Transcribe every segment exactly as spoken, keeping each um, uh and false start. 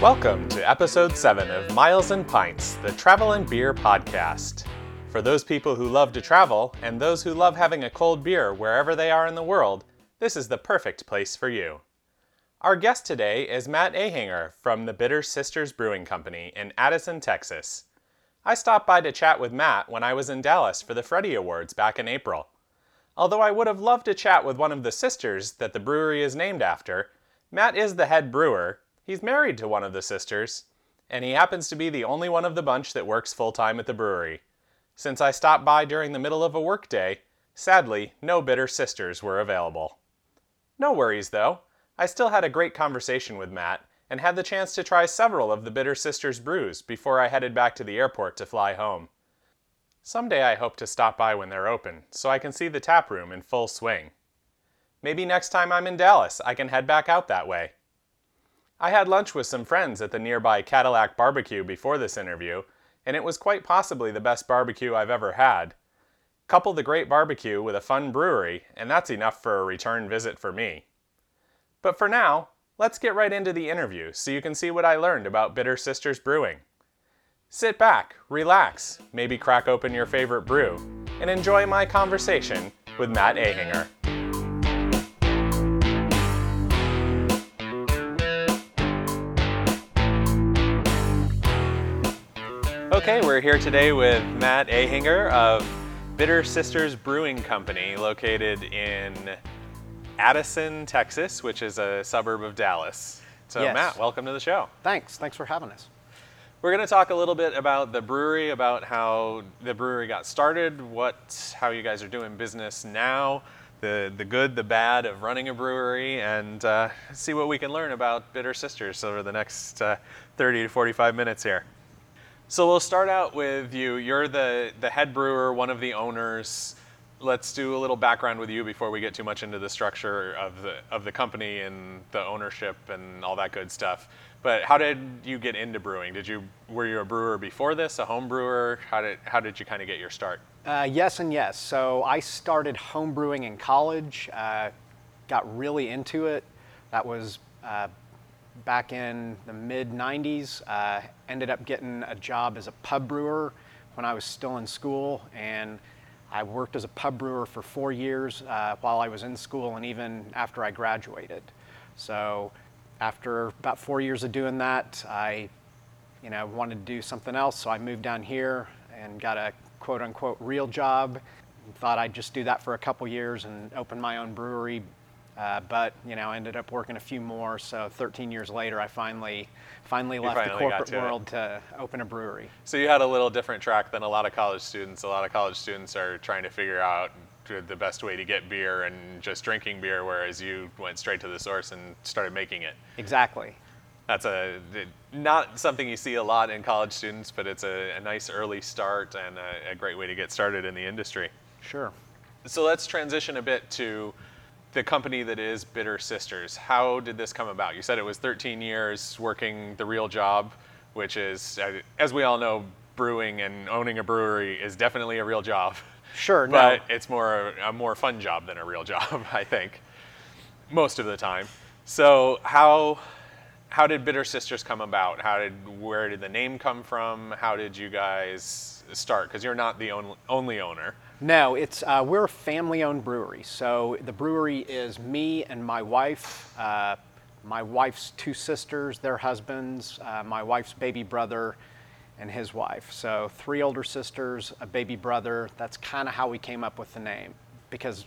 Welcome to episode seven of Miles and Pints, the travel and beer podcast. For those people who love to travel and those who love having a cold beer wherever they are in the world, this is the perfect place for you. Our guest today is Matt Ehinger from the Bitter Sisters Brewing Company in Addison, Texas. I stopped by to chat with Matt when I was in Dallas for the Freddie Awards back in April. Although I would have loved to chat with one of the sisters that the brewery is named after, Matt is the head brewer. He's married to one of the sisters, and he happens to be the only one of the bunch that works full-time at the brewery. Since I stopped by during the middle of a workday, sadly, no Bitter Sisters were available. No worries, though. I still had a great conversation with Matt, and had the chance to try several of the Bitter Sisters brews before I headed back to the airport to fly home. Someday I hope to stop by when they're open, so I can see the tap room in full swing. Maybe next time I'm in Dallas, I can head back out that way. I had lunch with some friends at the nearby Cadillac Barbecue before this interview, and it was quite possibly the best barbecue I've ever had. Couple the great barbecue with a fun brewery, and that's enough for a return visit for me. But for now, let's get right into the interview so you can see what I learned about Bitter Sisters Brewing. Sit back, relax, maybe crack open your favorite brew, and enjoy my conversation with Matt Ehinger. Okay, we're here today with Matt Ehinger of Bitter Sisters Brewing Company, located in Addison, Texas, which is a suburb of Dallas. So yes. Matt, welcome to the show. Thanks. Thanks for having us. We're going to talk a little bit about the brewery, about how the brewery got started, what, how you guys are doing business now, the, the good, the bad of running a brewery, and uh, see what we can learn about Bitter Sisters over the next uh, thirty to forty-five minutes here. So we'll start out with you. You're the, the head brewer, one of the owners. Let's do a little background with you before we get too much into the structure of the of the company and the ownership and all that good stuff. But how did you get into brewing? Did you were you a brewer before this, a home brewer? How did how did you kind of get your start? Uh, yes and yes. So I started home brewing in college. Uh, got really into it. That was. Uh, Back in the mid nineties, uh, ended up getting a job as a pub brewer when I was still in school, and I worked as a pub brewer for four years uh, while I was in school and even after I graduated. So after about four years of doing that, I you know, wanted to do something else, so I moved down here and got a quote-unquote real job. Thought I'd just do that for a couple years and open my own brewery. Uh, but, you know, I ended up working a few more, so thirteen years later I finally finally you left finally the corporate to world it. to open a brewery. So you had a little different track than a lot of college students. A lot of college students are trying to figure out the best way to get beer and just drinking beer, whereas you went straight to the source and started making it. Exactly. That's a not something you see a lot in college students, but it's a, a nice early start and a, a great way to get started in the industry. Sure. So let's transition a bit to the company that is Bitter Sisters. How did this come about? You said it was thirteen years working the real job, which is, as we all know, brewing and owning a brewery is definitely a real job. Sure, but no. But it's more a more fun job than a real job, I think, most of the time. So how how did Bitter Sisters come about? How did where did the name come from? How did you guys start? Because you're not the only, only owner. No, it's uh, we're a family-owned brewery. So the brewery is me and my wife, uh, my wife's two sisters, their husbands, uh, my wife's baby brother, and his wife. So three older sisters, a baby brother. That's kind of how we came up with the name. Because,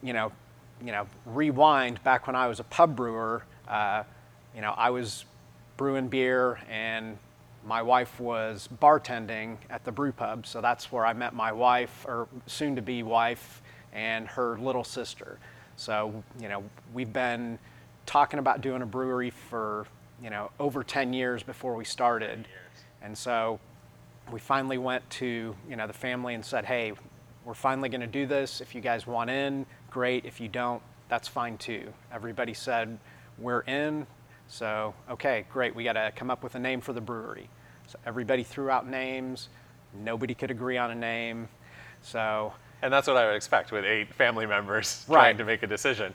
you know, you know, rewind back when I was a pub brewer. Uh, you know, I was brewing beer and my wife was bartending at the brew pub, so that's where I met my wife, or soon-to-be wife, and her little sister. So, you know, we've been talking about doing a brewery for, you know, over ten years before we started. And so we finally went to, you know, the family and said, hey, we're finally gonna do this. If you guys want in, great. If you don't, that's fine too. Everybody said, we're in. So, okay, great, we gotta come up with a name for the brewery. So everybody threw out names, nobody could agree on a name, so. And that's what I would expect with eight family members right. trying to make a decision.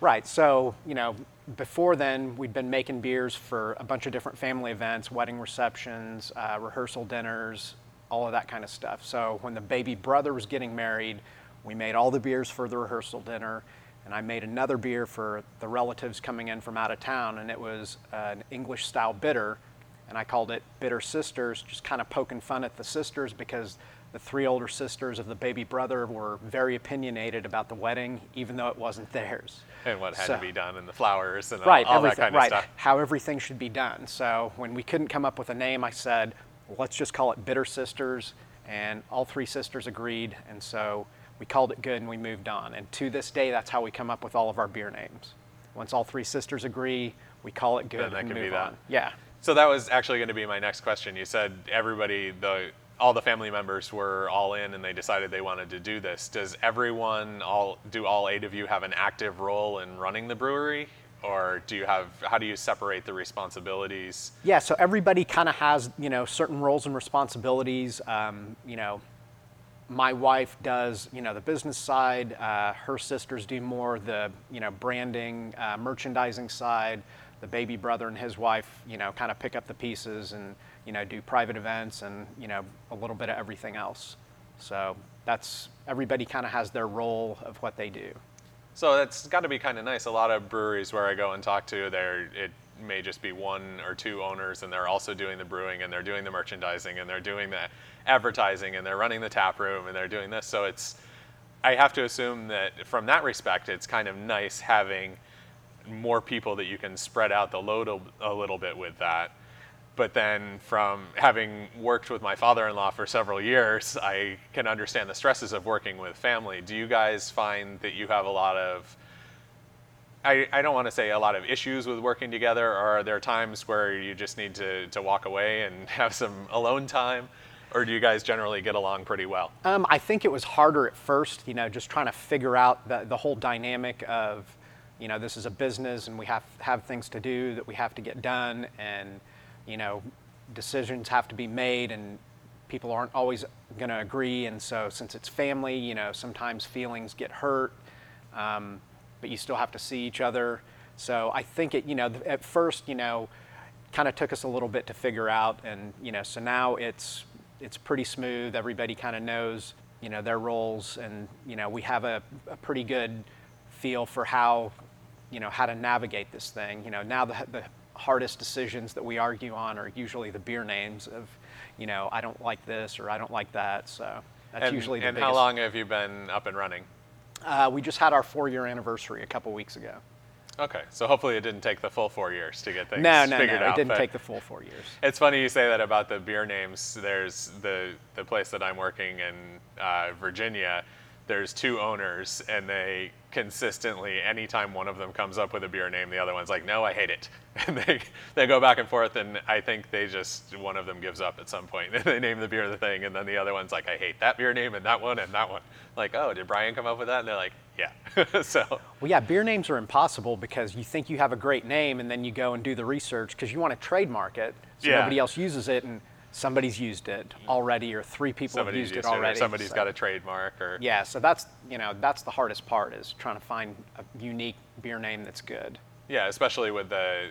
Right, so, you know, before then, we'd been making beers for a bunch of different family events, wedding receptions, uh, rehearsal dinners, all of that kind of stuff. So when the baby brother was getting married, we made all the beers for the rehearsal dinner, and I made another beer for the relatives coming in from out of town, and it was uh, an English-style bitter, and I called it Bitter Sisters, just kind of poking fun at the sisters because the three older sisters of the baby brother were very opinionated about the wedding, even though it wasn't theirs. And what had so, to be done, and the flowers, and right, all that kind of right, stuff. How everything should be done. So when we couldn't come up with a name, I said, let's just call it Bitter Sisters, and all three sisters agreed, and so we called it good and we moved on. And to this day, that's how we come up with all of our beer names. Once all three sisters agree, we call it good and, that and can move be that. on. Yeah. So that was actually going to be my next question. You said everybody, the all the family members were all in and they decided they wanted to do this. Does everyone, all do all eight of you have an active role in running the brewery? Or do you have, how do you separate the responsibilities? Yeah, so everybody kind of has, you know, certain roles and responsibilities. Um, you know, my wife does, you know, the business side. Uh, her sisters do more the, you know, branding, uh, merchandising side. The baby brother and his wife, you know, kind of pick up the pieces and, you know, do private events and, you know, a little bit of everything else. So that's, everybody kind of has their role of what they do. So that's got to be kind of nice. A lot of breweries where I go and talk to, there it may just be one or two owners, and they're also doing the brewing, and they're doing the merchandising, and they're doing the advertising, and they're running the tap room, and they're doing this. So it's, I have to assume that from that respect, it's kind of nice having more people that you can spread out the load a, a little bit with that. But then from having worked with my father-in-law for several years, I can understand the stresses of working with family. Do you guys find that you have a lot of, I, I don't want to say a lot of issues with working together, or are there times where you just need to, to walk away and have some alone time? Or do you guys generally get along pretty well? Um, I think it was harder at first, you know, just trying to figure out the, the whole dynamic of, you know, this is a business and we have, have things to do that we have to get done, and you know, decisions have to be made and people aren't always going to agree. And so since it's family, you know, sometimes feelings get hurt, um, but you still have to see each other. So I think it, you know, at first, you know, kind of took us a little bit to figure out. And, you know, so now it's, it's pretty smooth. Everybody kind of knows, you know, their roles, and, you know, we have a, a pretty good feel for how, you know, how to navigate this thing. You know, now the, the hardest decisions that we argue on are usually the beer names of, you know, I don't like this or I don't like that. So that's and, usually the And biggest. How long have you been up and running? Uh, we just had our four-year anniversary a couple weeks ago. Okay, so hopefully it didn't take the full four years to get things no, no, figured no, out. No, it didn't take the full four years. It's funny you say that about the beer names. There's the, the place that I'm working in, uh, Virginia. There's two owners, and they consistently, anytime one of them comes up with a beer name, the other one's like, no, I hate it. And they they go back and forth, and I think they just, one of them gives up at some point. They name the beer the thing, and then the other one's like, I hate that beer name and that one and that one. Like, oh, did Brian come up with that? And they're like, yeah. So. Well, yeah, beer names are impossible because you think you have a great name, and then you go and do the research because you want to trademark it so yeah. nobody else uses it. And somebody's used it already, or three people somebody's have used, used it already. It somebody's so. got a trademark, or yeah. So that's you know that's the hardest part, is trying to find a unique beer name that's good. Yeah, especially with the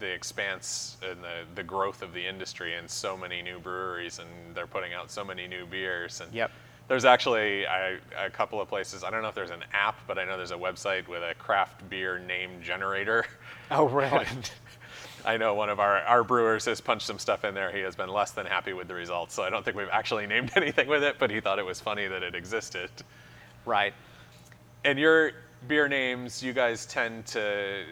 the expanse and the the growth of the industry, and so many new breweries, and they're putting out so many new beers. And yep. There's actually a, a couple of places. I don't know if there's an app, but I know there's a website with a craft beer name generator. Oh, really? And, I know one of our, our brewers has punched some stuff in there. He has been less than happy with the results, so I don't think we've actually named anything with it, but he thought it was funny that it existed. Right. And your beer names, you guys tend to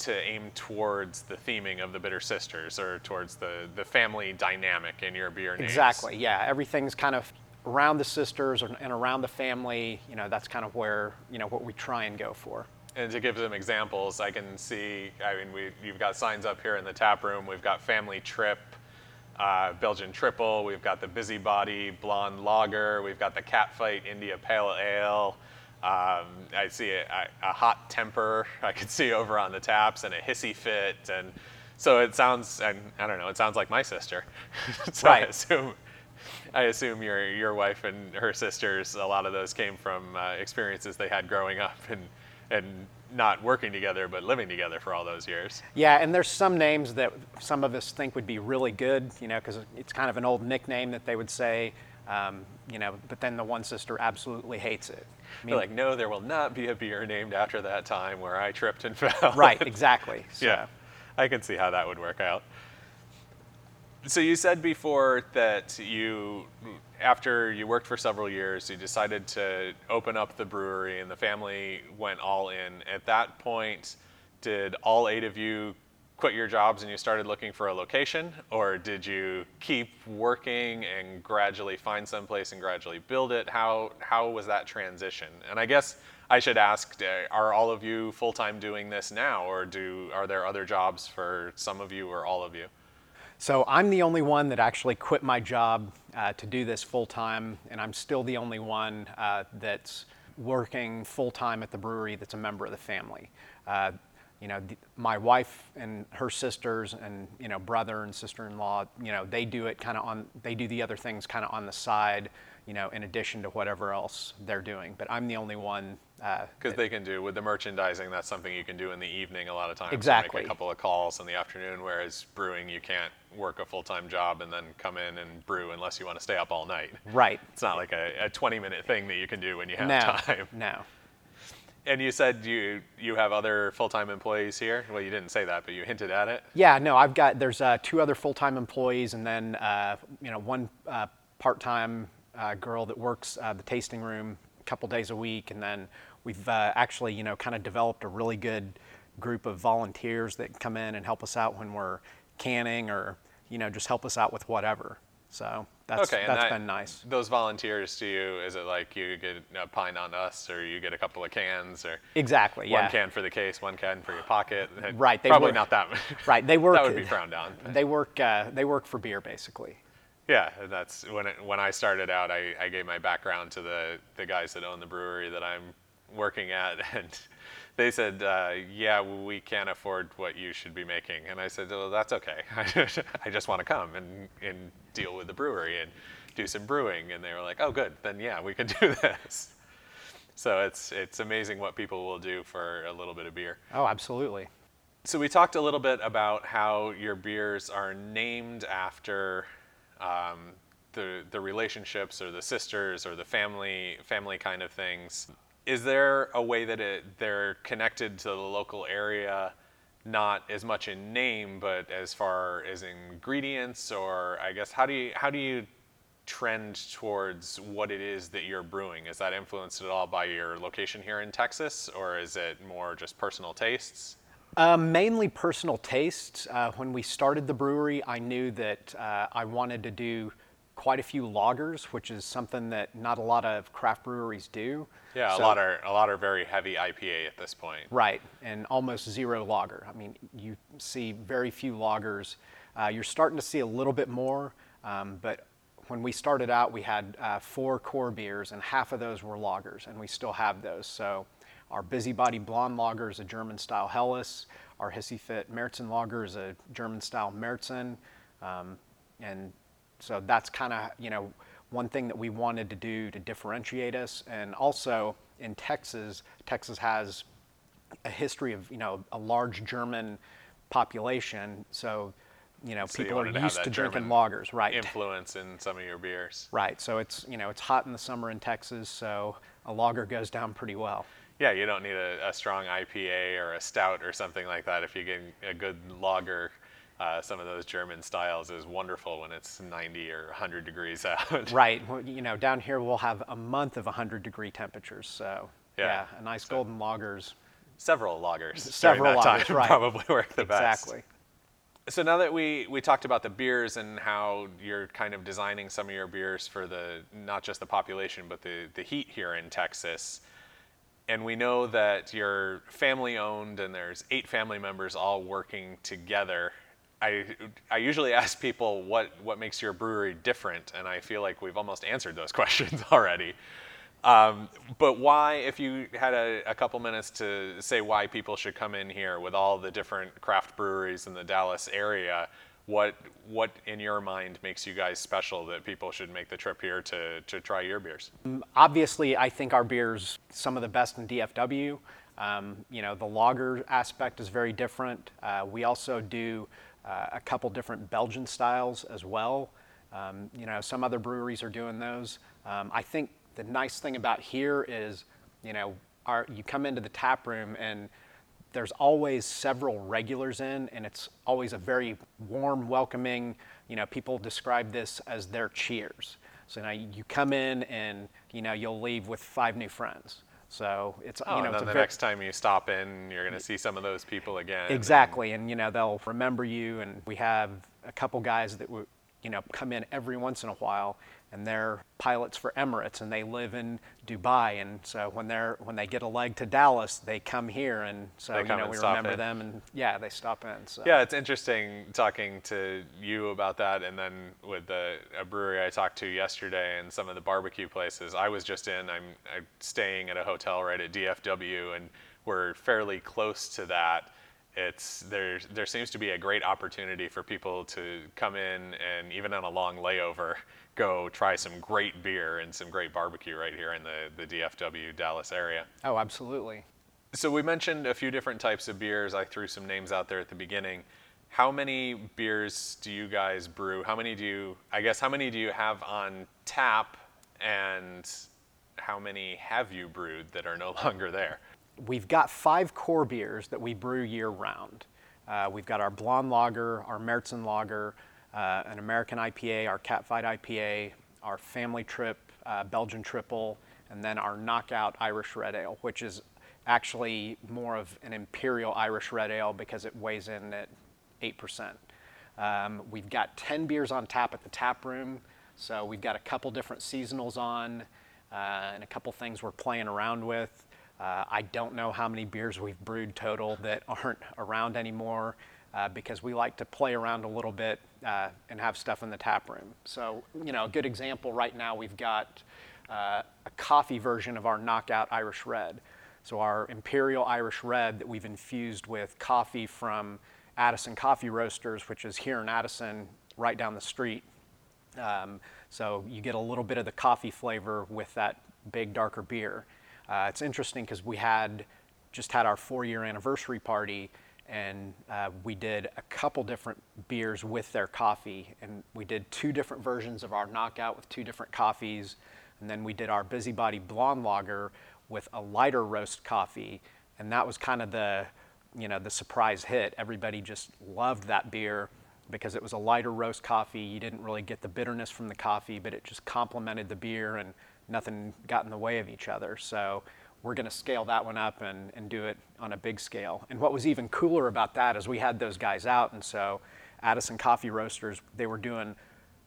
to aim towards the theming of the Bitter Sisters, or towards the, the family dynamic in your beer names. Exactly, yeah. Everything's kind of around the sisters and around the family. You know, that's kind of where, you know, what we try and go for. And to give them examples, I can see, I mean, we you've got signs up here in the tap room. We've got Family Trip, uh, Belgian Triple. We've got the Busybody Blonde Lager. We've got the Catfight India Pale Ale. Um, I see a, a Hot Temper I could see over on the taps, and a Hissy Fit. And so it sounds, and I don't know, it sounds like my sister. So right. I assume, I assume your, your wife and her sisters, a lot of those came from uh, experiences they had growing up, and and not working together, but living together for all those years. Yeah, and there's some names that some of us think would be really good, you know, because it's kind of an old nickname that they would say, um, you know, but then the one sister absolutely hates it. I mean, they're like, no, there will not be a beer named after that time where I tripped and fell. Right, exactly. So. Yeah, I can see how that would work out. So you said before that you, after you worked for several years, you decided to open up the brewery and the family went all in. At that point, did all eight of you quit your jobs and you started looking for a location, or did you keep working and gradually find someplace and gradually build it? How, how was that transition? And I guess I should ask, are all of you full-time doing this now, or do, are there other jobs for some of you or all of you? So I'm the only one that actually quit my job uh, to do this full-time, and I'm still the only one uh, that's working full-time at the brewery that's a member of the family. Uh, you know, th- my wife and her sisters and, you know, brother and sister-in-law, you know, they do it kind of on, they do the other things kind of on the side, you know, in addition to whatever else they're doing. But I'm the only one. Because uh, they can do, with the merchandising, that's something you can do in the evening a lot of times. Exactly. Make a couple of calls in the afternoon, whereas brewing, you can't work a full-time job and then come in and brew unless you want to stay up all night. Right. It's not like a twenty-minute thing that you can do when you have no, time. No. And you said you you have other full-time employees here? Well, you didn't say that, but you hinted at it. Yeah, no, I've got, there's uh, two other full-time employees and then, uh, you know, one uh, part-time uh, girl that works uh, the tasting room a couple days a week. And then we've uh, actually, you know, kind of developed a really good group of volunteers that come in and help us out when we're canning or, you know, just help us out with whatever. So that's okay, that's that, been nice. Those volunteers to you, is it like you get a pint on us, or you get a couple of cans, or exactly, yeah, one can for the case, one can for your pocket? Right, they probably work, not that. Right, they work. That would be frowned on. They work. Uh, they work for beer, basically. Yeah, that's when it, when I started out, I, I gave my background to the the guys that own the brewery that I'm working at, and they said, uh, yeah, we can't afford what you should be making. And I said, well, that's okay. I just, I just want to come and, and deal with the brewery and do some brewing. And they were like, oh, good. Then, yeah, we can do this. So it's it's amazing what people will do for a little bit of beer. Oh, absolutely. So we talked a little bit about how your beers are named after um, the the relationships or the sisters or the family family kind of things. Is there a way that it, they're connected to the local area, not as much in name, but as far as ingredients, or I guess, how do you how do you trend towards what it is that you're brewing? Is that influenced at all by your location here in Texas, or is it more just personal tastes? Uh, mainly personal tastes. Uh, when we started the brewery, I knew that uh, I wanted to do quite a few lagers, which is something that not a lot of craft breweries do. Yeah, so, a lot are a lot are very heavy I P A at this point. Right, and almost zero lager. I mean, you see very few lagers. Uh, you're starting to see a little bit more, um, but when we started out, we had uh, four core beers, and half of those were lagers, and we still have those. So our Busybody Blonde Lager is a German-style Helles. Our Hissy Fit Märzen Lager is a German-style Märzen, um, and so that's kind of, you know, one thing that we wanted to do to differentiate us. And also in Texas, Texas has a history of, you know, a large German population. So, you know, so people you are used to, to drinking lagers, right? Influence in some of your beers. Right. So it's, you know, it's hot in the summer in Texas. So a lager goes down pretty well. Yeah, you don't need a, a strong I P A or a stout or something like that. If you get a good lager, Uh, some of those German styles is wonderful when it's ninety or one hundred degrees out. Right. Well, you know, down here we'll have a month of one hundred degree temperatures. So, yeah, yeah a nice so golden lagers. Several lagers. Several during that lagers, time, right. Probably work the exactly. best. Exactly. So now that we, we talked about the beers and how you're kind of designing some of your beers for the not just the population, but the, the heat here in Texas, and we know that you're family-owned and there's eight family members all working together, I, I usually ask people what, what makes your brewery different, and I feel like we've almost answered those questions already. Um, but why, if you had a, a couple minutes to say why people should come in here with all the different craft breweries in the Dallas area, what what in your mind makes you guys special that people should make the trip here to, to try your beers? Obviously, I think our beer's some of the best in D F W. Um, you know, the lager aspect is very different. Uh, we also do uh, a couple different Belgian styles as well. Um, you know, some other breweries are doing those. Um, I think the nice thing about here is, you know, our, you come into the tap room and there's always several regulars in, and it's always a very warm, welcoming, you know, people describe this as their cheers. So now you come in and, you know, you'll leave with five new friends. So it's, oh, you know, and then it's the next time you stop in, you're going to see some of those people again. Exactly. And, and you know, they'll remember you. And we have a couple guys that we, you know, come in every once in a while, and they're pilots for Emirates, and they live in Dubai. And so when they're, when they get a leg to Dallas, they come here. And so, you know, we remember them, and yeah, they stop in. So. Yeah. It's interesting talking to you about that. And then with the a brewery I talked to yesterday and some of the barbecue places I was just in, I'm, I'm staying at a hotel right at D F W, and we're fairly close to that. It's there, there seems to be a great opportunity for people to come in and even on a long layover, go try some great beer and some great barbecue right here in the, the D F W Dallas area. Oh, absolutely. So we mentioned a few different types of beers. I threw some names out there at the beginning. How many beers do you guys brew? How many do you, I guess, how many do you have on tap, and how many have you brewed that are no longer there? We've got five core beers that we brew year round. Uh, we've got our Blonde Lager, our Märzen Lager, uh, an American I P A, our Catfight I P A, our Family Trip, uh, Belgian Triple, and then our Knockout Irish Red Ale, which is actually more of an Imperial Irish Red Ale because it weighs in at eight percent. Um, we've got ten beers on tap at the tap room. So we've got a couple different seasonals on uh, and a couple things we're playing around with. Uh, I don't know how many beers we've brewed total that aren't around anymore uh, because we like to play around a little bit uh, and have stuff in the tap room. So, you know, a good example right now, we've got uh, a coffee version of our Knockout Irish Red. So our Imperial Irish Red that we've infused with coffee from Addison Coffee Roasters, which is here in Addison right down the street. Um, so you get a little bit of the coffee flavor with that big darker beer. Uh, it's interesting because we had just had our four-year anniversary party, and uh, we did a couple different beers with their coffee, and we did two different versions of our Knockout with two different coffees, and then we did our Busybody Blonde Lager with a lighter roast coffee, and that was kind of the, you know, the surprise hit. Everybody just loved that beer because it was a lighter roast coffee. You didn't really get the bitterness from the coffee, but it just complemented the beer, and nothing got in the way of each other. So we're going to scale that one up and, and do it on a big scale. And what was even cooler about that is we had those guys out, and so Addison Coffee Roasters, they were doing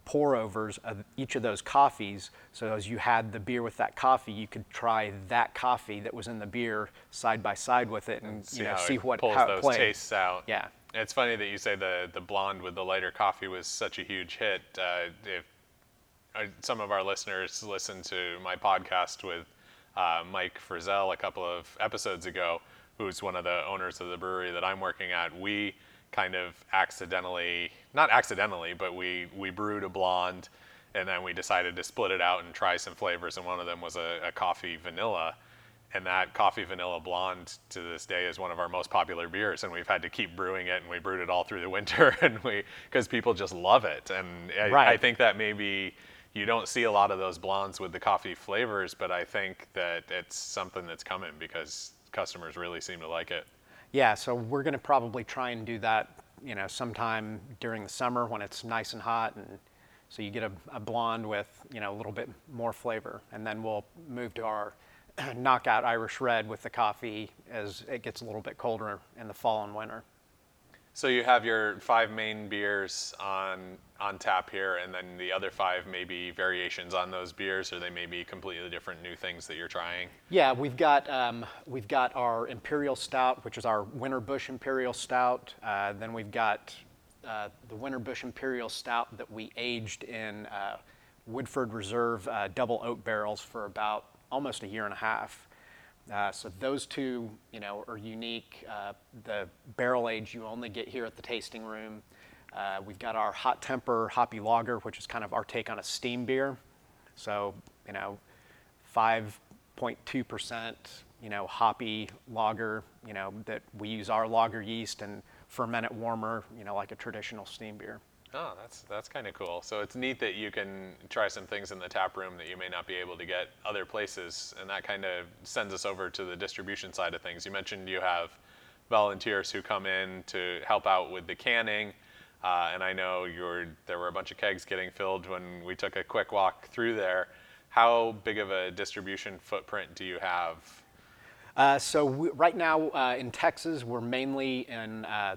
pour-overs of each of those coffees. So as you had the beer with that coffee, you could try that coffee that was in the beer side by side with it, and, and see, you know, how see it what pulls how those it played. Tastes out. Yeah, it's funny that you say the the blonde with the lighter coffee was such a huge hit. Uh, if Some of our listeners listened to my podcast with uh, Mike Frizzell a couple of episodes ago, who's one of the owners of the brewery that I'm working at. We kind of accidentally, not accidentally, but we, we brewed a blonde, and then we decided to split it out and try some flavors, and one of them was a, a coffee vanilla. And that coffee vanilla blonde to this day is one of our most popular beers, and we've had to keep brewing it, and we brewed it all through the winter, and we because people just love it. And I, right. I think that maybe you don't see a lot of those blondes with the coffee flavors, but I think that it's something that's coming because customers really seem to like it. Yeah, so we're going to probably try and do that, you know, sometime during the summer when it's nice and hot, and so you get a, a blonde with, you know, a little bit more flavor, and then we'll move to our Knockout Irish Red with the coffee as it gets a little bit colder in the fall and winter. So you have your five main beers on on tap here, and then the other five may be variations on those beers, or they may be completely different new things that you're trying. Yeah, we've got um, we've got our Imperial Stout, which is our Winterbush Imperial Stout. Uh, then we've got uh, the Winterbush Imperial Stout that we aged in uh, Woodford Reserve uh, double oak barrels for about almost a year and a half. Uh, so those two, you know, are unique. Uh, the barrel age you only get here at the tasting room. Uh, we've got our Hot Temper Hoppy Lager, which is kind of our take on a steam beer. So, you know, five point two percent you know, hoppy lager, you know, that we use our lager yeast and ferment it warmer, you know, like a traditional steam beer. Oh, that's that's kind of cool. So it's neat that you can try some things in the tap room that you may not be able to get other places, and that kind of sends us over to the distribution side of things. You mentioned you have volunteers who come in to help out with the canning, uh, and I know you're, there were a bunch of kegs getting filled when we took a quick walk through there. How big of a distribution footprint do you have? Uh, so we, right now uh, in Texas, we're mainly in uh,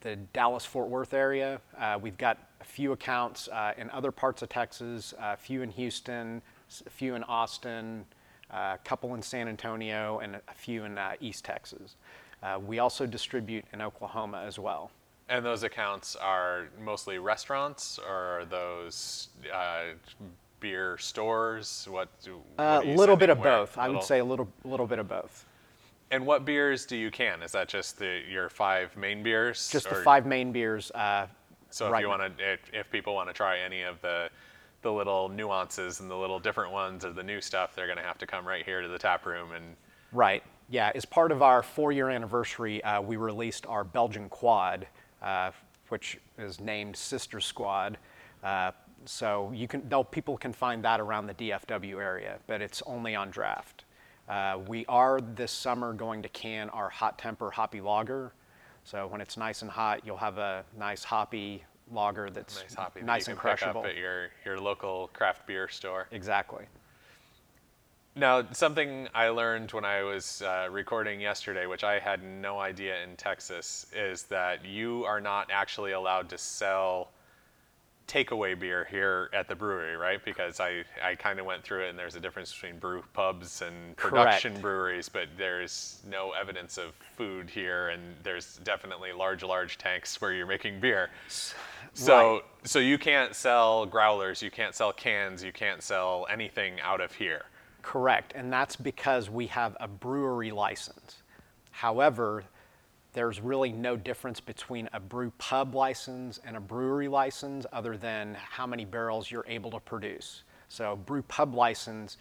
the Dallas-Fort Worth area. Uh, we've got a few accounts uh, in other parts of Texas, a uh, few in Houston, a few in Austin, a uh, couple in San Antonio, and a few in uh, East Texas. Uh, we also distribute in Oklahoma as well. And those accounts are mostly restaurants, or are those uh, beer stores? What? A uh, little bit of where? both. Little. I would say a little, little bit of both. And what beers do you can? Is that just the, your five main beers? Just the five main beers. Uh, so if you want to, if, if people want to try any of the the little nuances and the little different ones of the new stuff, they're going to have to come right here to the tap room and. Right. Yeah. As part of our four-year anniversary, uh, we released our Belgian Quad, uh, which is named Sister Squad. Uh, so you can, they'll, people can find that around the D F W area, but it's only on draft. Uh, we are this summer going to can our Hot Temper Hoppy Lager. So when it's nice and hot, you'll have a nice hoppy lager that's nice, hoppy nice that you and can crushable. Pick up at your, your local craft beer store. Exactly. Now, something I learned when I was uh, recording yesterday, which I had no idea in Texas, is that you are not actually allowed to sell takeaway beer here at the brewery, right? Because I, I kind of went through it, and there's a difference between brew pubs and production Correct. breweries, but there's no evidence of food here, and there's definitely large, large tanks where you're making beer. So, right. so you can't sell growlers, you can't sell cans, you can't sell anything out of here. Correct, and that's because we have a brewery license. However, there's really no difference between a brew pub license and a brewery license other than how many barrels you're able to produce. So brew pub license,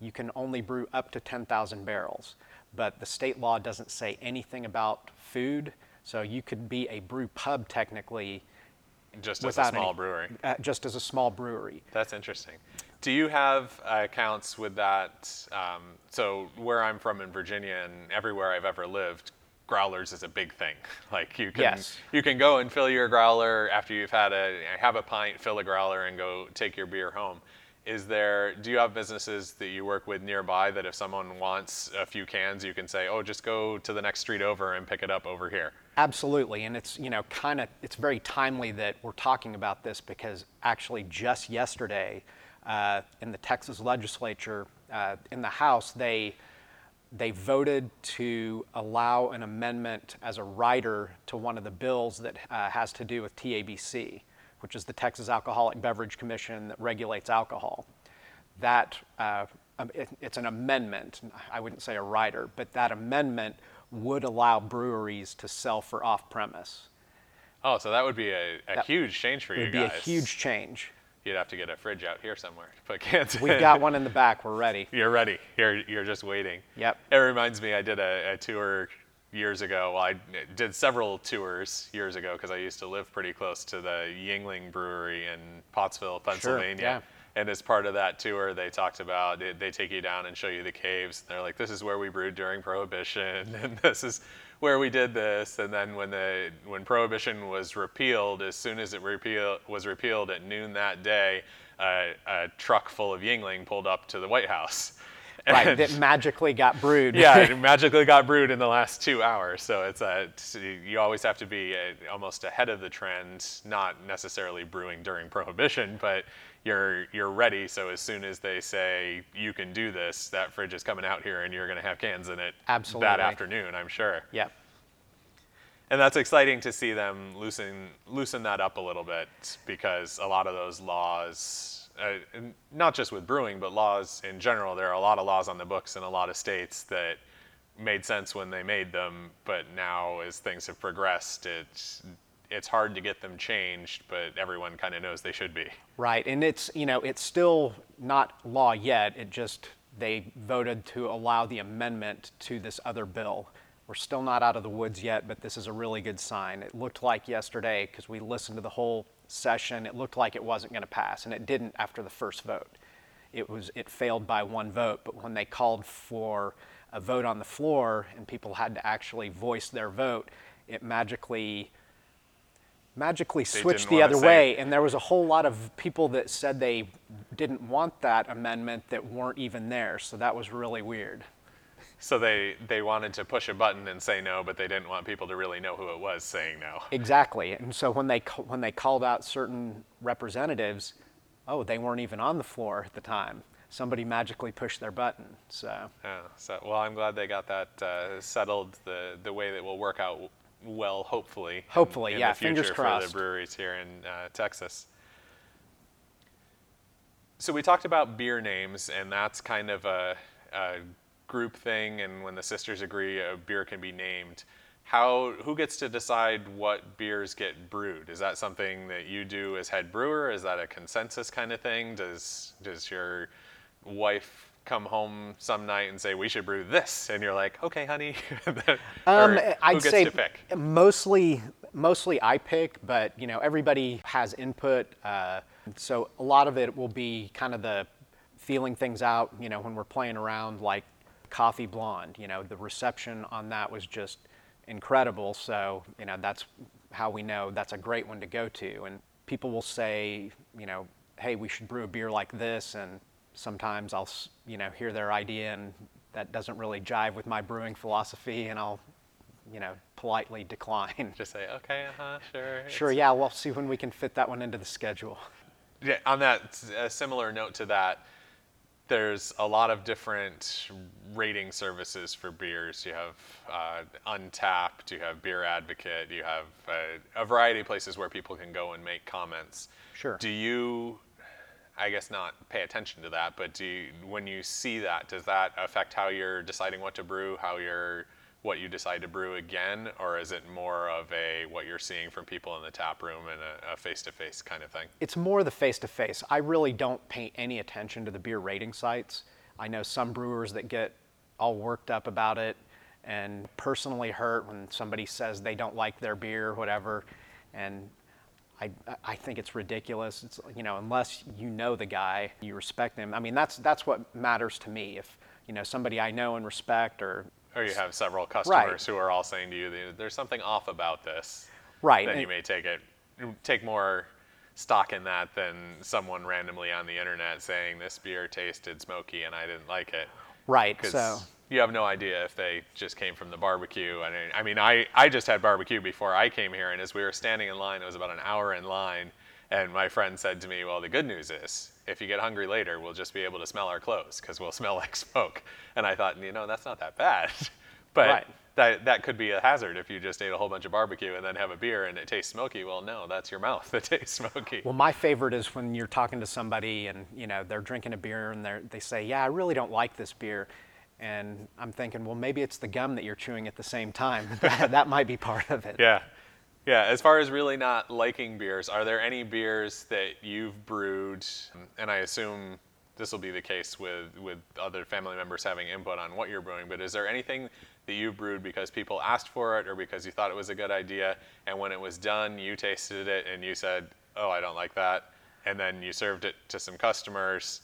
you can only brew up to ten thousand barrels, but the state law doesn't say anything about food. So you could be a brew pub technically. Just as a small any, brewery. Uh, just as a small brewery. That's interesting. Do you have uh, accounts with that? Um, so where I'm from in Virginia and everywhere I've ever lived, growlers is a big thing. Like you can yes. you can go and fill your growler after you've had a have a pint, fill a growler, and go take your beer home. Is there? Do you have businesses that you work with nearby that if someone wants a few cans, you can say, oh, just go to the next street over and pick it up over here? Absolutely, and it's you know kind of it's very timely that we're talking about this because actually just yesterday uh, in the Texas legislature uh, in the House they. They voted to allow an amendment as a rider to one of the bills that uh, has to do with T A B C, which is the Texas Alcoholic Beverage Commission that regulates alcohol. That, uh, it, it's an amendment, I wouldn't say a rider, but that amendment would allow breweries to sell for off-premise. Oh, so that would be a, a huge change for you guys. It would be a huge change. You'd have to get a fridge out here somewhere to put cans in. We've got one in the back. We're ready. You're ready. You're, you're just waiting. Yep. It reminds me, I did a, a tour years ago. Well, I did several tours years ago because I used to live pretty close to the Yuengling brewery in Pottsville, Pennsylvania. Sure, yeah. And as part of that tour, they talked about, they, they take you down and show you the caves. They're like, this is where we brewed during Prohibition, and this is where we did this. And then when the when Prohibition was repealed, as soon as it repeal, was repealed at noon that day, uh, a truck full of Yuengling pulled up to the White House. And right, that magically got brewed. Yeah, it magically got brewed in the last two hours. So it's a, it's, you always have to be a, almost ahead of the trend, not necessarily brewing during Prohibition, but you're you're ready. So as soon as they say you can do this, that fridge is coming out here and you're going to have cans in it. Absolutely. That afternoon, I'm sure. Yeah. And that's exciting to see them loosen loosen that up a little bit, because a lot of those laws, uh, not just with brewing, but laws in general, there are a lot of laws on the books in a lot of states that made sense when they made them, but now as things have progressed, it's it's hard to get them changed, but everyone kind of knows they should be. Right, and it's, you know, it's still not law yet. It just, they voted to allow the amendment to this other bill. We're still not out of the woods yet, but this is a really good sign. It looked like yesterday, because we listened to the whole session, it looked like it wasn't going to pass, and it didn't after the first vote. It was, it failed by one vote, but when they called for a vote on the floor and people had to actually voice their vote, it magically magically switched the other way. And there was a whole lot of people that said they didn't want that amendment that weren't even there. So that was really weird. So they, they wanted to push a button and say no, but they didn't want people to really know who it was saying no. Exactly. And so when they, when they called out certain representatives, oh, they weren't even on the floor at the time. Somebody magically pushed their button. So, yeah, so well, I'm glad they got that uh, settled the, the way that will work out well, hopefully. Hopefully, in, in yeah, the future fingers crossed. For the breweries here in uh, Texas. So we talked about beer names, and that's kind of a, a group thing, and when the sisters agree, a beer can be named. How, who gets to decide what beers get brewed? Is that something that you do as head brewer? Is that a consensus kind of thing? Does, does your wife come home some night and say, we should brew this? And you're like, okay, honey. um, who I'd gets say to pick? Mostly, mostly I pick, but you know, everybody has input. Uh, so a lot of it will be kind of the feeling things out, you know, when we're playing around, like Coffee Blonde, you know, the reception on that was just incredible. So, you know, that's how we know that's a great one to go to. And people will say, you know, hey, we should brew a beer like this. And sometimes I'll, you know, hear their idea and that doesn't really jive with my brewing philosophy. And I'll, you know, politely decline. Just say, okay, uh-huh, sure. Sure, yeah, we'll see when we can fit that one into the schedule. Yeah, on that, a similar note to that, there's a lot of different rating services for beers. You have uh, Untappd, you have Beer Advocate, you have uh, a variety of places where people can go and make comments. Sure. Do you, I guess not pay attention to that, but do you, when you see that, does that affect how you're deciding what to brew, how you're, what you decide to brew again, or is it more of a what you're seeing from people in the tap room and a, a face-to-face kind of thing? It's more the face-to-face. I really don't pay any attention to the beer rating sites. I know some brewers that get all worked up about it and personally hurt when somebody says they don't like their beer or whatever, and I, I think it's ridiculous. It's, you know, unless you know the guy, you respect him. I mean, that's that's what matters to me. If, you know, somebody I know and respect, or Or you have several customers right. who are all saying to you, there's something off about this. Right. Then and you may take it, take more stock in that than someone randomly on the internet saying this beer tasted smoky and I didn't like it. Right. Because so you have no idea if they just came from the barbecue. I mean, I, mean I, I just had barbecue before I came here, and as we were standing in line, it was about an hour in line, and my friend said to me, well, the good news is, if you get hungry later, we'll just be able to smell our clothes because we'll smell like smoke. And I thought, you know, that's not that bad. But right. that that could be a hazard if you just ate a whole bunch of barbecue and then have a beer and it tastes smoky. Well, no, that's your mouth that tastes smoky. Well, my favorite is when you're talking to somebody and, you know, they're drinking a beer and they they say, yeah, I really don't like this beer. And I'm thinking, well, maybe it's the gum that you're chewing at the same time. that, that might be part of it. Yeah. Yeah, as far as really not liking beers, are there any beers that you've brewed, and I assume this will be the case with, with other family members having input on what you're brewing, but is there anything that you brewed because people asked for it or because you thought it was a good idea, and when it was done, you tasted it and you said, oh, I don't like that, and then you served it to some customers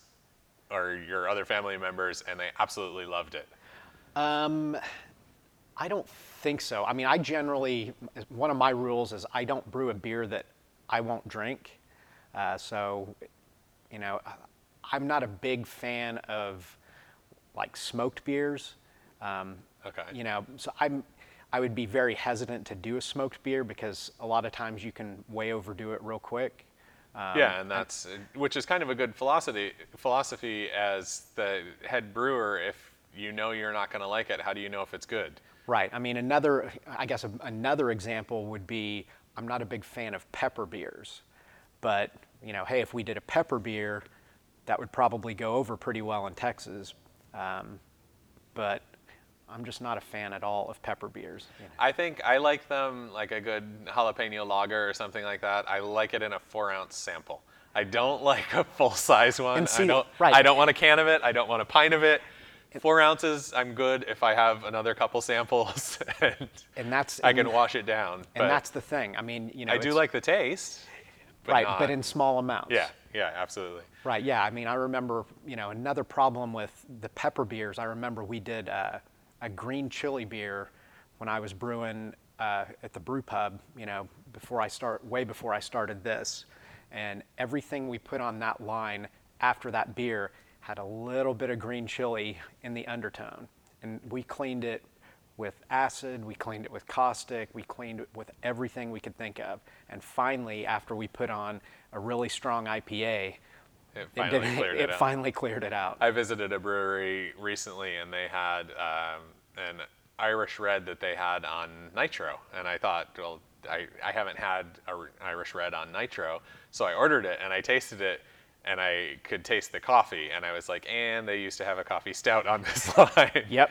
or your other family members, and they absolutely loved it? Um, I don't think so. I mean, I generally, one of my rules is I don't brew a beer that I won't drink. Uh, so, you know, I'm not a big fan of like smoked beers. Um, okay. You know, so I'm, I would be very hesitant to do a smoked beer because a lot of times you can way overdo it real quick. Um, yeah, and that's, and, which is kind of a good philosophy, philosophy as the head brewer. If you know you're not going to like it, how do you know if it's good? Right. I mean, another, I guess another example would be, I'm not a big fan of pepper beers, but you know, hey, if we did a pepper beer, that would probably go over pretty well in Texas. Um, but I'm just not a fan at all of pepper beers. You know? I think I like them like a good jalapeno lager or something like that. I like it in a four ounce sample. I don't like a full-size one. See, I don't, right. I don't want a can of it. I don't want a pint of it. Four ounces, I'm good if I have another couple samples and, and that's, I can and, wash it down. And but that's the thing. I mean, you know, I do like the taste. But right, not, but in small amounts. Yeah, yeah, absolutely. Right, yeah. I mean, I remember, you know, another problem with the pepper beers, I remember we did uh, a green chili beer when I was brewing uh, at the brew pub, you know, before I start, way before I started this. And everything we put on that line after that beer had a little bit of green chili in the undertone. And we cleaned it with acid, we cleaned it with caustic, we cleaned it with everything we could think of. And finally, after we put on a really strong I P A, it finally, it did, cleared, it it finally cleared it out. I visited a brewery recently and they had um, an Irish red that they had on nitro. And I thought, well, I, I haven't had an Irish red on nitro. So I ordered it and I tasted it. And I could taste the coffee, and I was like, and they used to have a coffee stout on this line. Yep.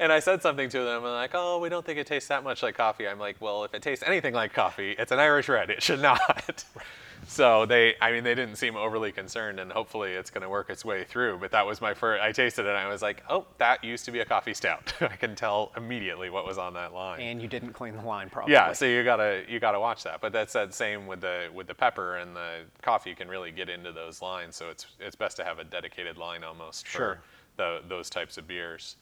And I said something to them, and like, oh, we don't think it tastes that much like coffee. I'm like, well, if it tastes anything like coffee, it's an Irish red. It should not. So they, I mean, they didn't seem overly concerned, and hopefully it's going to work its way through. But that was my first, I tasted it, and I was like, oh, that used to be a coffee stout. I can tell immediately what was on that line. And you didn't clean the line probably. Yeah, so you gotta, you gotta watch that. But that's that same with the, with the pepper and the coffee. You can really get into those lines, so it's, it's best to have a dedicated line almost for sure. the, those types of beers.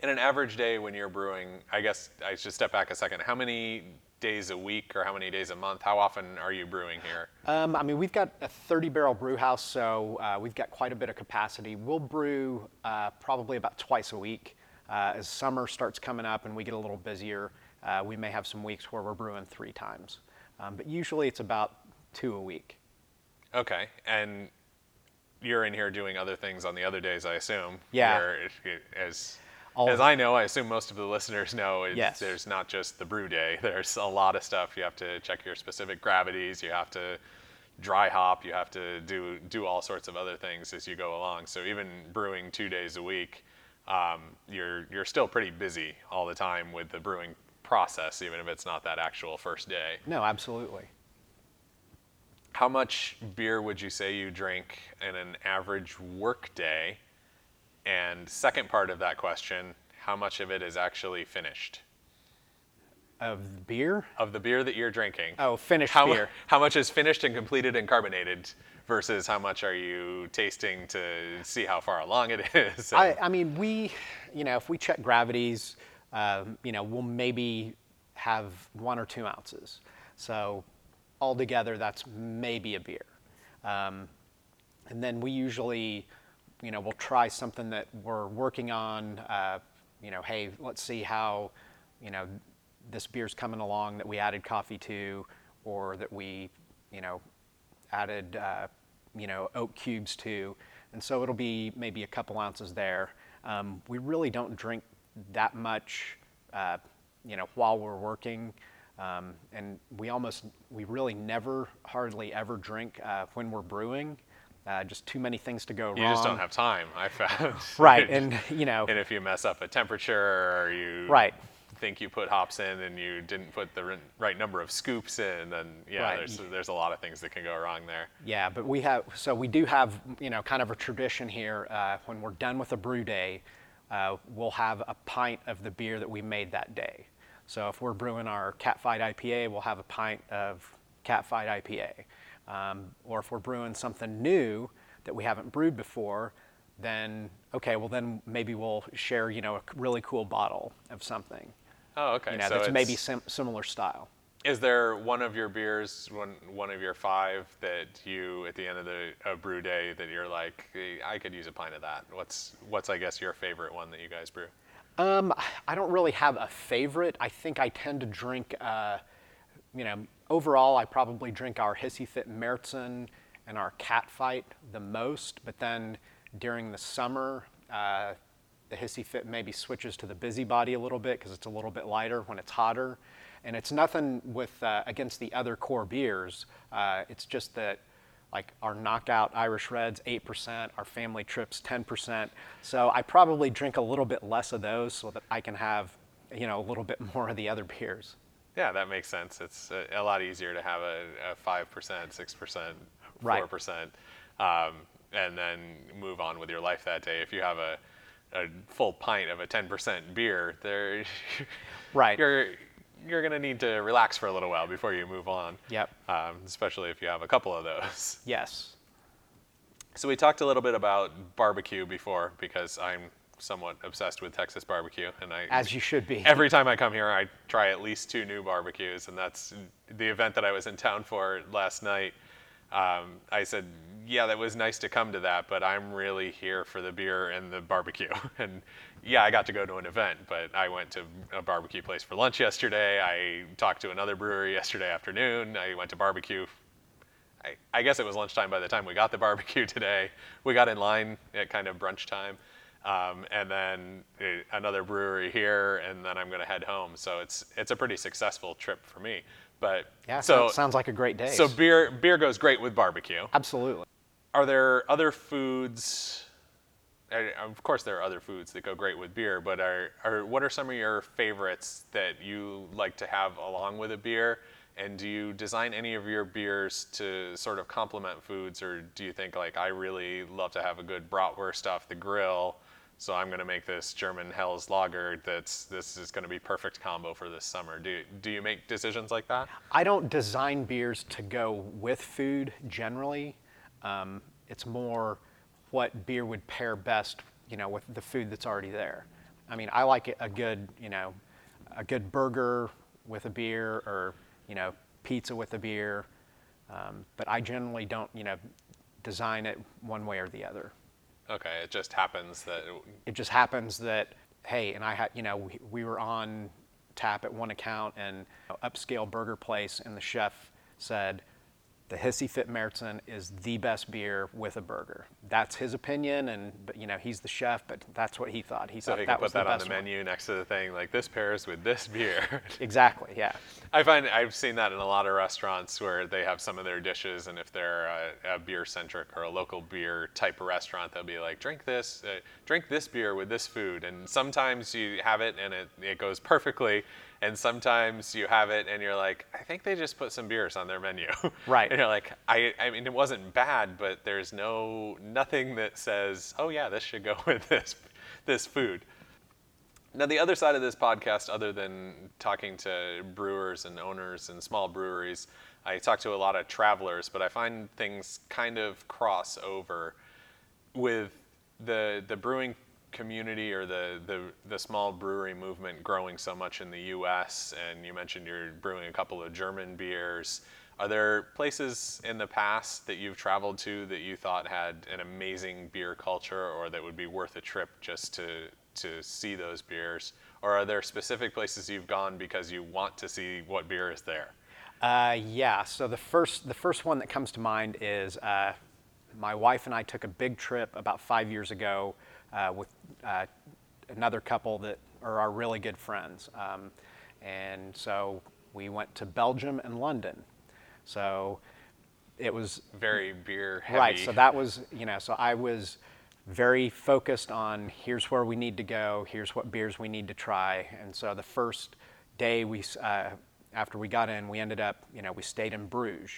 In an average day when you're brewing, I guess I should step back a second. How many days a week or how many days a month? How often are you brewing here? Um, I mean, we've got a thirty barrel brew house, so uh, we've got quite a bit of capacity. We'll brew uh, probably about twice a week. Uh, as summer starts coming up and we get a little busier, uh, we may have some weeks where we're brewing three times. Um, but usually it's about two a week. Okay, and you're in here doing other things on the other days, I assume. Yeah. You're, as All As I know, I assume most of the listeners know, it's, yes. there's not just the brew day. There's a lot of stuff. You have to check your specific gravities. You have to dry hop. You have to do do all sorts of other things as you go along. So even brewing two days a week, um, you're you're still pretty busy all the time with the brewing process, even if it's not that actual first day. No, absolutely. How much beer would you say you drink in an average work day? And second part of that question, how much of it is actually finished? Of the beer? Of the beer that you're drinking. Oh, finished how, beer. How much is finished and completed and carbonated versus how much are you tasting to see how far along it is? I, I mean, we, you know, if we check gravities, um, you know, we'll maybe have one or two ounces. So altogether, that's maybe a beer. Um, and then we usually... You know, we'll try something that we're working on, uh, you know, hey, let's see how, you know, this beer's coming along that we added coffee to, or that we, you know, added, uh, you know, oak cubes to. And so it'll be maybe a couple ounces there. Um, we really don't drink that much, uh, you know, while we're working. Um, and we almost, we really never, hardly ever drink uh, when we're brewing. Uh, just too many things to go wrong. You just don't have time, I found. Right, and you know. And if you mess up a temperature or you right. think you put hops in and you didn't put the right number of scoops in, then yeah, right. there's there's a lot of things that can go wrong there. Yeah, but we have, so we do have, you know, kind of a tradition here. Uh, when we're done with a brew day, uh, we'll have a pint of the beer that we made that day. So if we're brewing our Catfight I P A, we'll have a pint of Catfight I P A. Um, or if we're brewing something new that we haven't brewed before, then, okay, well then maybe we'll share, you know, a really cool bottle of something. Oh, okay. You know, so that's it's, maybe sim- similar style. Is there one of your beers, one one of your five that you, at the end of the a brew day, that you're like, hey, I could use a pint of that? What's, what's I guess, your favorite one that you guys brew? Um, I don't really have a favorite. I think I tend to drink, uh, you know, overall, I probably drink our Hissy Fit Märzen and our Catfight the most, but then during the summer, uh, the Hissy Fit maybe switches to the Busybody a little bit because it's a little bit lighter when it's hotter. And it's nothing with uh, against the other core beers. Uh, it's just that, like, our Knockout Irish Reds, eight percent, our Family Trips, ten percent. So I probably drink a little bit less of those so that I can have, you know, a little bit more of the other beers. Yeah, that makes sense. It's a, a lot easier to have a, a five percent, six percent, right. four percent, um, and then move on with your life that day. If you have a, a full pint of a ten percent beer, there, right. you're you're going to need to relax for a little while before you move on. Yep. Um, especially if you have a couple of those. Yes. So we talked a little bit about barbecue before, because I'm somewhat obsessed with Texas barbecue, and I as you should be. Every time I come here, I try at least two new barbecues, and that's the event that I was in town for last night. Um, I said, yeah, that was nice to come to that, but I'm really here for the beer and the barbecue. And yeah, I got to go to an event, but I went to a barbecue place for lunch yesterday. I talked to another brewery yesterday afternoon. I went to barbecue. I, I guess it was lunchtime by the time we got the barbecue today. We got in line at kind of brunch time. Um, and then uh, another brewery here, and then I'm going to head home. So it's it's a pretty successful trip for me. But yeah, so sounds like a great day. So beer beer goes great with barbecue. Absolutely. Are there other foods? And of course, there are other foods that go great with beer. But are are what are some of your favorites that you like to have along with a beer? And do you design any of your beers to sort of complement foods, or do you think like I really love to have a good bratwurst off the grill? So I'm going to make this German Helles lager that's this is going to be perfect combo for this summer. Do, do you make decisions like that? I don't design beers to go with food generally. Um, it's more what beer would pair best, you know, with the food that's already there. I mean, I like a good, you know, a good burger with a beer, or, you know, pizza with a beer. Um, but I generally don't, you know, design it one way or the other. Okay, it just happens that... It, it just happens that, hey, and I had, you know, we, we were on tap at one account, and you know, upscale burger place, and the chef said, the Hissy Fit Märzen is the best beer with a burger. That's his opinion, and, but, you know, he's the chef, but that's what he thought. He so thought he that was the best. So he can put that on the menu one. Next to the thing, like, this pairs with this beer. Exactly, yeah. I find, I've seen that in a lot of restaurants where they have some of their dishes, and if they're a, a beer-centric or a local beer type of restaurant, they'll be like, drink this, uh, drink this beer with this food. And sometimes you have it, and it, it goes perfectly. And sometimes you have it and you're like, I think they just put some beers on their menu. Right. And you're like, I, I mean, it wasn't bad, but there's no nothing that says, oh yeah, this should go with this, this food. Now, the other side of this podcast, other than talking to brewers and owners and small breweries, I talk to a lot of travelers, but I find things kind of cross over with the the brewing community or the, the the small brewery movement growing so much in the U S, and you mentioned you're brewing a couple of German beers. Are there places in the past that you've traveled to that you thought had an amazing beer culture, or that would be worth a trip just to to see those beers? Or are there specific places you've gone because you want to see what beer is there? Uh, yeah, so the first the first one that comes to mind is uh, my wife and I took a big trip about five years ago Uh, with uh, another couple that are our really good friends. Um, and so we went to Belgium and London. So it was... Very beer heavy. Right, so that was, you know, so I was very focused on here's where we need to go, here's what beers we need to try. And so the first day we, uh, after we got in, we ended up, you know, we stayed in Bruges.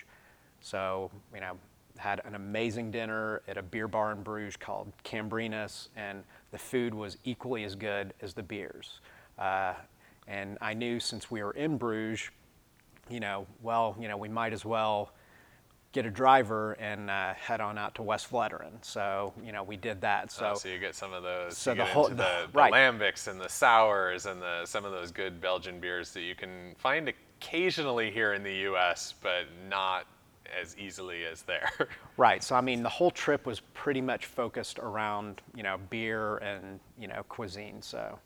So, you know, had an amazing dinner at a beer bar in Bruges called Cambrinus, and the food was equally as good as the beers. Uh, and I knew since we were in Bruges, you know, well, you know, we might as well get a driver and uh, head on out to West Flanders. So, you know, we did that. So, oh, so you get some of those. So you the get whole the, the, right. the lambics and the sours and the some of those good Belgian beers that you can find occasionally here in the U S, but not as easily as there. Right. So, I mean, the whole trip was pretty much focused around, you know, beer and, you know, cuisine. So.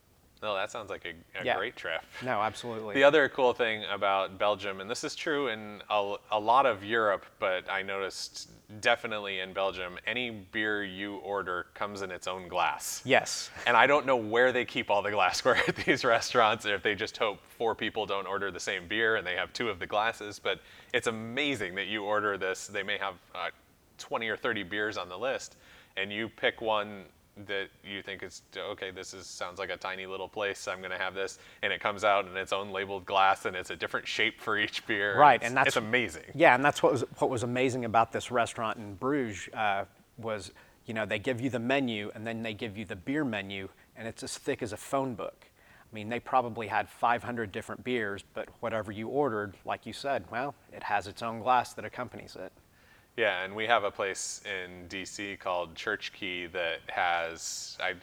No, that sounds like a, a yeah. great trip. No, absolutely. The other cool thing about Belgium, and this is true in a, a lot of Europe, but I noticed definitely in Belgium, any beer you order comes in its own glass. Yes. And I don't know where they keep all the glassware at these restaurants, or if they just hope four people don't order the same beer and they have two of the glasses, but it's amazing that you order this. They may have uh, twenty or thirty beers on the list, and you pick one that you think is, okay, this is sounds like a tiny little place, I'm going to have this, and it comes out in its own labeled glass, and it's a different shape for each beer. Right, and, it's, and that's... It's amazing. Yeah, and that's what was, what was amazing about this restaurant in Bruges uh, was, you know, they give you the menu, and then they give you the beer menu, and it's as thick as a phone book. I mean, they probably had five hundred different beers, but whatever you ordered, like you said, well, it has its own glass that accompanies it. Yeah, and we have a place in D C called Church Key that has, I,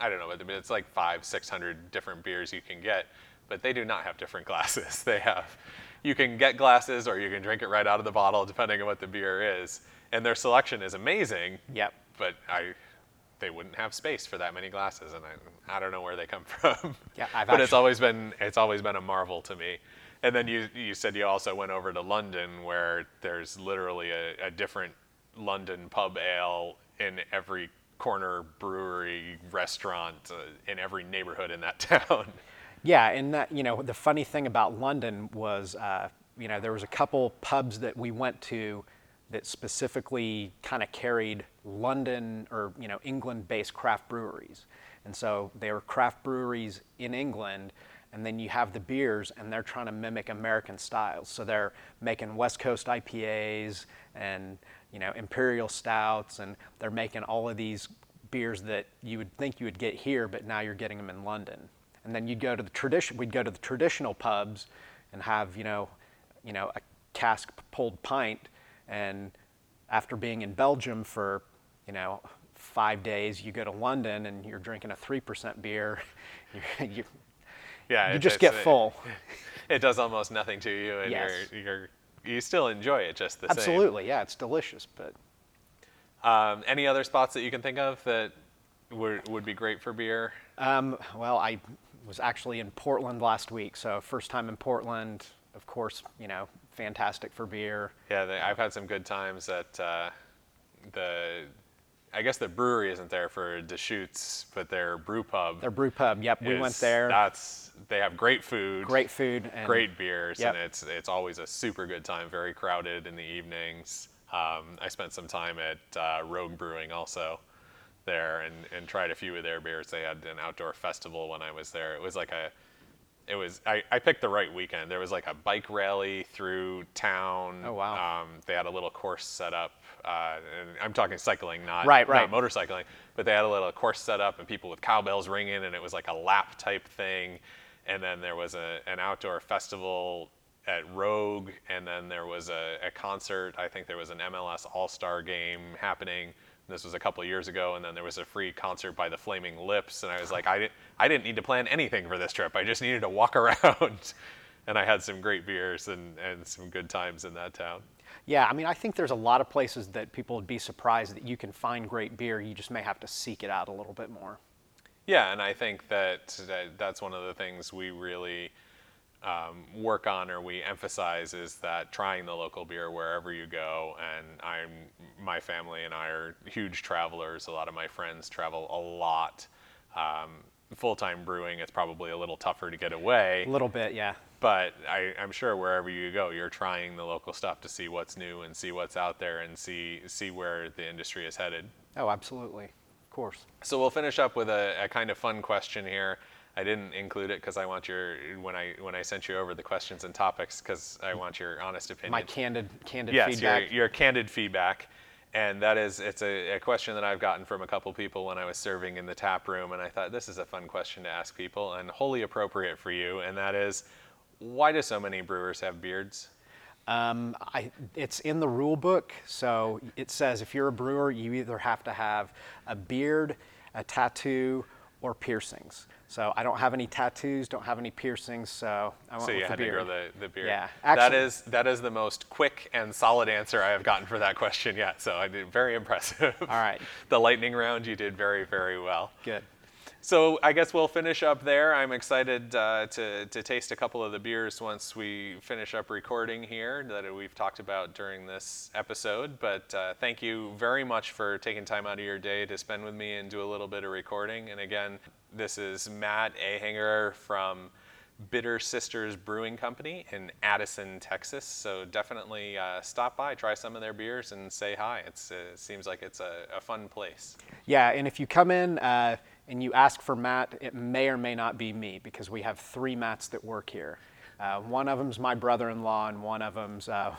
I don't know, it's like five, six hundred different beers you can get, but they do not have different glasses. They have, you can get glasses or you can drink it right out of the bottle, depending on what the beer is. And their selection is amazing. Yep. But I, they wouldn't have space for that many glasses, and I, I don't know where they come from. Yeah, I've but actually... it's always been, it's always been a marvel to me. And then you, you said you also went over to London, where there's literally a, a different London pub ale in every corner, brewery, restaurant, uh, in every neighborhood in that town. Yeah, and that, you know, the funny thing about London was, uh, you know, there was a couple pubs that we went to that specifically kind of carried London or, you know, England-based craft breweries. And so they were craft breweries in England, and then you have the beers, and they're trying to mimic American styles. So they're making West Coast I P As and, you know, Imperial Stouts, and they're making all of these beers that you would think you would get here, but now you're getting them in London. And then you'd go to the tradition, we'd go to the traditional pubs and have, you know, you know, a cask pulled pint. And after being in Belgium for, you know, five days, you go to London and you're drinking a three percent beer. you, you, Yeah, you just get full. It, it does almost nothing to you, and yes. you're, you're you still enjoy it just the Absolutely, same. Absolutely, yeah, it's delicious. But um, any other spots that you can think of that would would be great for beer? Um, well, I was actually in Portland last week, so first time in Portland. Of course, you know, fantastic for beer. Yeah, they, I've had some good times at uh, the. I guess the brewery isn't there for Deschutes, but their brew pub. Their brew pub, yep. We is, went there. That's they have great food. Great food. And great beers, yep. And it's it's always a super good time, very crowded in the evenings. Um, I spent some time at uh, Rogue Brewing also there and, and tried a few of their beers. They had an outdoor festival when I was there. It was like a, it was, I, I picked the right weekend. There was like a bike rally through town. Oh, wow. Um, they had a little course set up. Uh, and I'm talking cycling, not, right, right. not motorcycling, but they had a little course set up and people with cowbells ringing, and it was like a lap type thing. And then there was a, an outdoor festival at Rogue, and then there was a, a concert. I think there was an M L S All-Star game happening. This was a couple of years ago, and then there was a free concert by the Flaming Lips, and I was like, I didn't, I didn't need to plan anything for this trip. I just needed to walk around, and I had some great beers and, and some good times in that town. Yeah, I mean, I think there's a lot of places that people would be surprised that you can find great beer. You just may have to seek it out a little bit more. Yeah, and I think that, that that's one of the things we really um, work on, or we emphasize, is that trying the local beer wherever you go. And I'm, my family and I are huge travelers. A lot of my friends travel a lot. Um, full-time brewing, it's probably a little tougher to get away. A little bit, yeah. But I, I'm sure wherever you go, you're trying the local stuff to see what's new and see what's out there and see see where the industry is headed. Oh, absolutely. Of course. So we'll finish up with a, a kind of fun question here. I didn't include it because I want your, when I when I sent you over the questions and topics, because I want your honest opinion. My candid candid yes, feedback. Yes, your, your candid feedback. And that is, it's a, a question that I've gotten from a couple people when I was serving in the tap room, and I thought this is a fun question to ask people and wholly appropriate for you, and that is, why do so many brewers have beards? Um, I, it's in the rule book, so it says if you're a brewer, you either have to have a beard, a tattoo, or piercings. So I don't have any tattoos, don't have any piercings, so I went so with the beard. So you had to grow the, the beard. Yeah, actually, that is that is the most quick and solid answer I have gotten for that question yet. So I did very impressive. All right. The lightning round, you did very, very well. Good. So I guess we'll finish up there. I'm excited uh, to to taste a couple of the beers once we finish up recording here that we've talked about during this episode. But uh, thank you very much for taking time out of your day to spend with me and do a little bit of recording. And again, this is Matt Ehinger from Bitter Sisters Brewing Company in Addison, Texas. So definitely uh, stop by, try some of their beers, and say hi. It's, uh, it seems like it's a, a fun place. Yeah, and if you come in uh, and you ask for Matt, it may or may not be me, because we have three Matts that work here. Uh, one of them's my brother-in-law, and one of them's uh,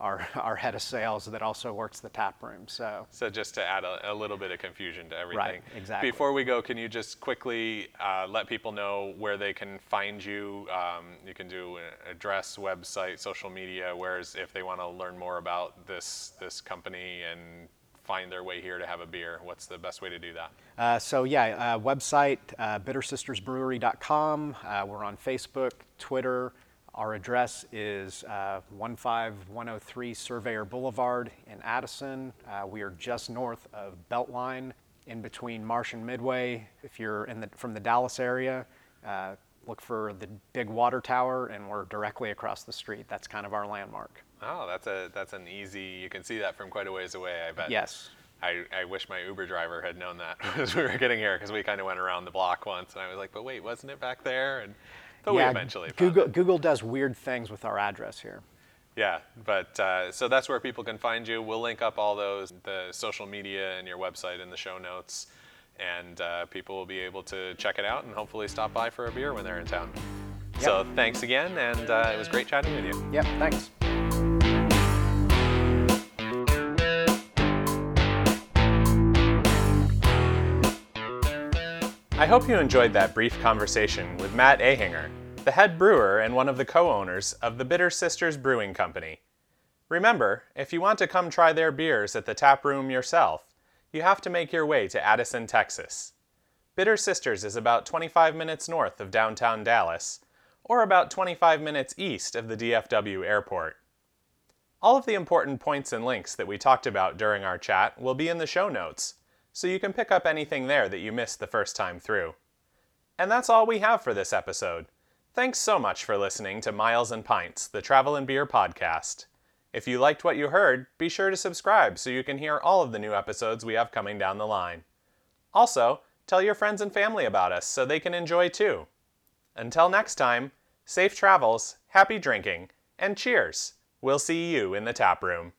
our, our head of sales that also works the tap room. So, so just to add a, a little bit of confusion to everything. Right, exactly. Before we go, can you just quickly uh, let people know where they can find you? Um, you can do an address, website, social media, whereas if they want to learn more about this, this company and find their way here to have a beer, what's the best way to do that? Uh, so yeah, uh, website, uh, bitter sisters brewery dot com. Uh, we're on Facebook, Twitter. Our address is uh, one five one oh three Surveyor Boulevard in Addison. Uh, we are just north of Beltline, in between Marsh and Midway. If you're in the, from the Dallas area, uh, look for the big water tower, and we're directly across the street. That's kind of our landmark. Oh, that's a that's an easy, you can see that from quite a ways away, I bet. Yes. I, I wish my Uber driver had known that as we were getting here, because we kind of went around the block once, and I was like, but wait, wasn't it back there? And so yeah, we eventually Google, found it. Google does weird things with our address here. Yeah, but uh, so that's where people can find you. We'll link up all those, the social media and your website in the show notes, and uh, people will be able to check it out and hopefully stop by for a beer when they're in town. Yep. So thanks again, and uh, it was great chatting with you. Yep, thanks. I hope you enjoyed that brief conversation with Matt Ehinger, the head brewer and one of the co-owners of the Bitter Sisters Brewing Company. Remember, if you want to come try their beers at the tap room yourself, you have to make your way to Addison, Texas. Bitter Sisters is about twenty-five minutes north of downtown Dallas, or about twenty-five minutes east of the D F W airport. All of the important points and links that we talked about during our chat will be in the show notes, so you can pick up anything there that you missed the first time through. And that's all we have for this episode. Thanks so much for listening to Miles and Pints, the travel and beer podcast. If you liked what you heard, be sure to subscribe so you can hear all of the new episodes we have coming down the line. Also, tell your friends and family about us so they can enjoy too. Until next time, safe travels, happy drinking, and cheers! We'll see you in the tap room.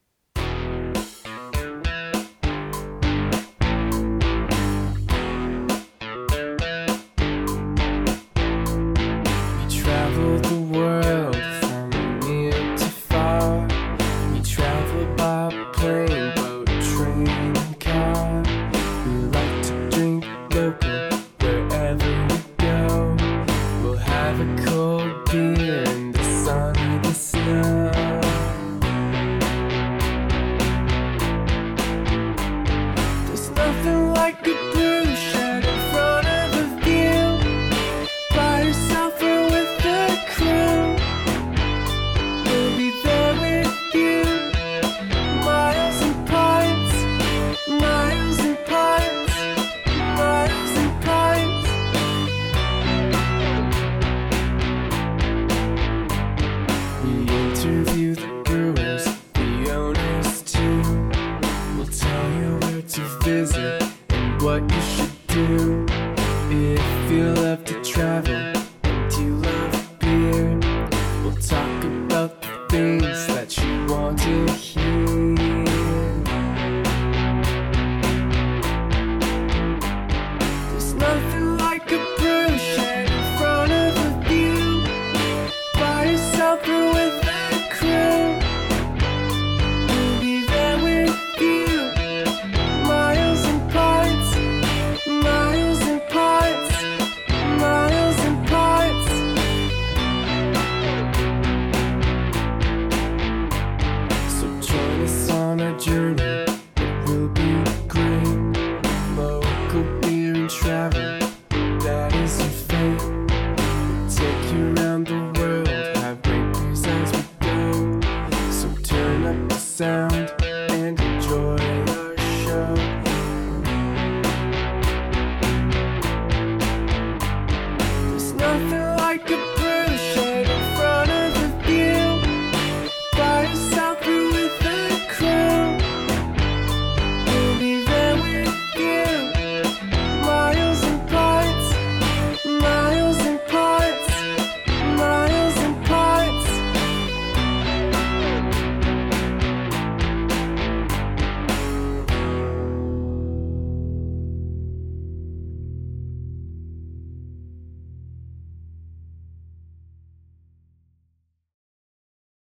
Visit and what you should do if you love to travel.